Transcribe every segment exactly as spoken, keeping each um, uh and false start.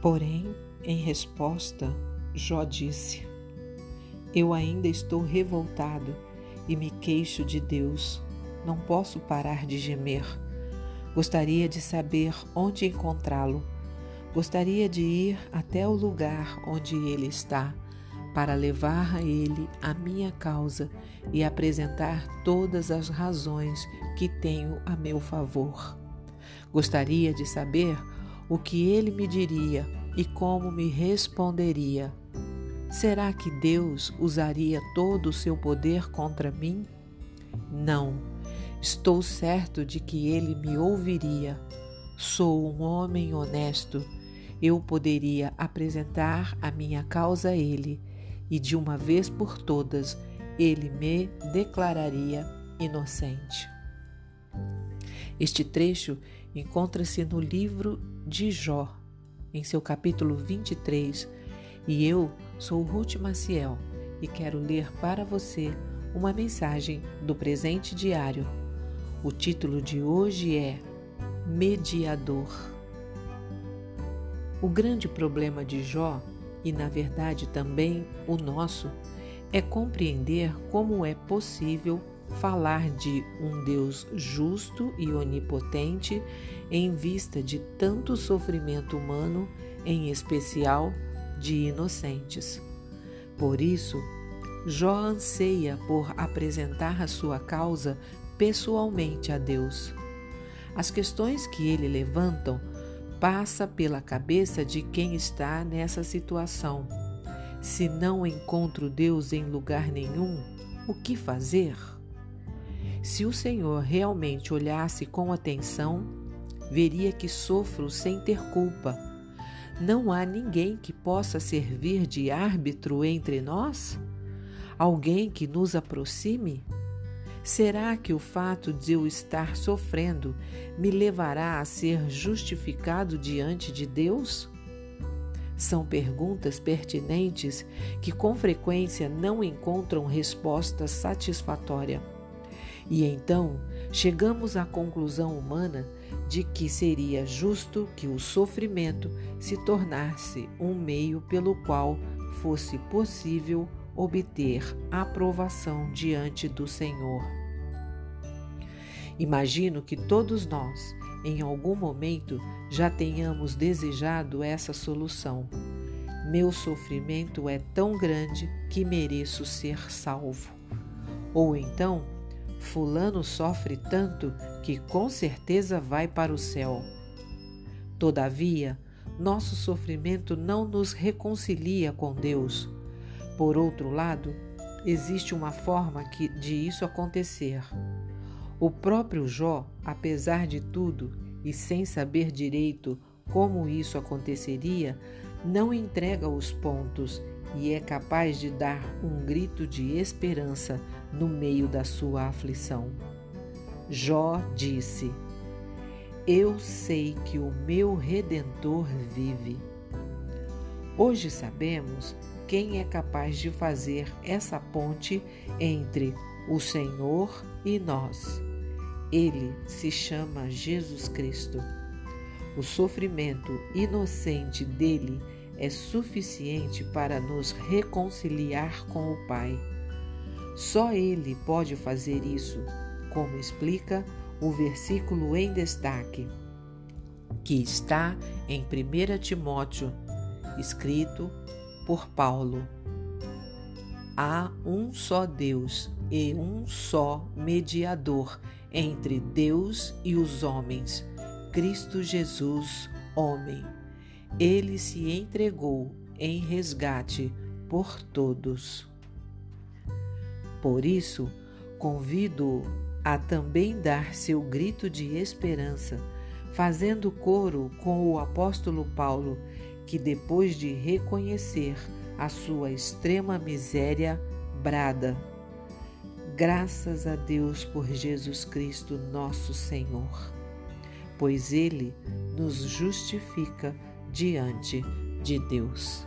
Porém, em resposta, Jó disse: eu ainda estou revoltado e me queixo de Deus. Não posso parar de gemer. Gostaria de saber onde encontrá-lo. Gostaria de ir até o lugar onde ele está, para levar a ele a minha causa e apresentar todas as razões que tenho a meu favor. Gostaria de saber o que ele me diria e como me responderia. Será que Deus usaria todo o seu poder contra mim? Não, estou certo de que ele me ouviria. Sou um homem honesto. Eu poderia apresentar a minha causa a ele, e de uma vez por todas ele me declararia inocente. Este trecho encontra-se no livro de Jó, em seu capítulo vinte e três, e eu sou Ruth Maciel e quero ler para você uma mensagem do Presente Diário. O título de hoje é Mediador. O grande problema de Jó, e na verdade também o nosso, é compreender como é possível falar de um Deus justo e onipotente em vista de tanto sofrimento humano, em especial de inocentes. Por isso, Jó anseia por apresentar a sua causa pessoalmente a Deus. As questões que ele levanta passam pela cabeça de quem está nessa situação. Se não encontro Deus em lugar nenhum, o que fazer? Se o Senhor realmente olhasse com atenção, veria que sofro sem ter culpa. Não há ninguém que possa servir de árbitro entre nós? Alguém que nos aproxime? Será que o fato de eu estar sofrendo me levará a ser justificado diante de Deus? São perguntas pertinentes que com frequência não encontram resposta satisfatória. E então, chegamos à conclusão humana de que seria justo que o sofrimento se tornasse um meio pelo qual fosse possível obter aprovação diante do Senhor. Imagino que todos nós, em algum momento, já tenhamos desejado essa solução. Meu sofrimento é tão grande que mereço ser salvo. Ou então, fulano sofre tanto que com certeza vai para o céu. Todavia, nosso sofrimento não nos reconcilia com Deus. Por outro lado, existe uma forma que, de isso acontecer. O próprio Jó, apesar de tudo e sem saber direito como isso aconteceria, não entrega os pontos e é capaz de dar um grito de esperança no meio da sua aflição. Jó disse: eu sei que o meu Redentor vive. Hoje sabemos quem é capaz de fazer essa ponte entre o Senhor e nós. Ele se chama Jesus Cristo. O sofrimento inocente dele é suficiente para nos reconciliar com o Pai. Só Ele pode fazer isso, como explica o versículo em destaque, que está em primeiro Timóteo, escrito por Paulo. Há um só Deus e um só mediador entre Deus e os homens, Cristo Jesus, homem. Ele se entregou em resgate por todos. Por isso, convido-o a também dar seu grito de esperança, fazendo coro com o apóstolo Paulo, que depois de reconhecer a sua extrema miséria, brada: graças a Deus por Jesus Cristo, nosso Senhor, pois Ele nos justifica diante de Deus.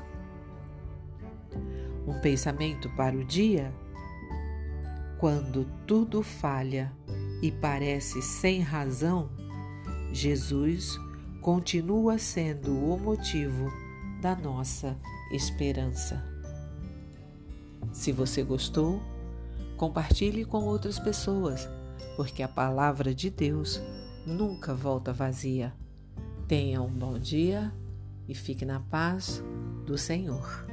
Um pensamento para o dia? Quando tudo falha e parece sem razão, Jesus continua sendo o motivo da nossa esperança. Se você gostou, compartilhe com outras pessoas, porque a palavra de Deus nunca volta vazia. Tenha um bom dia e fique na paz do Senhor.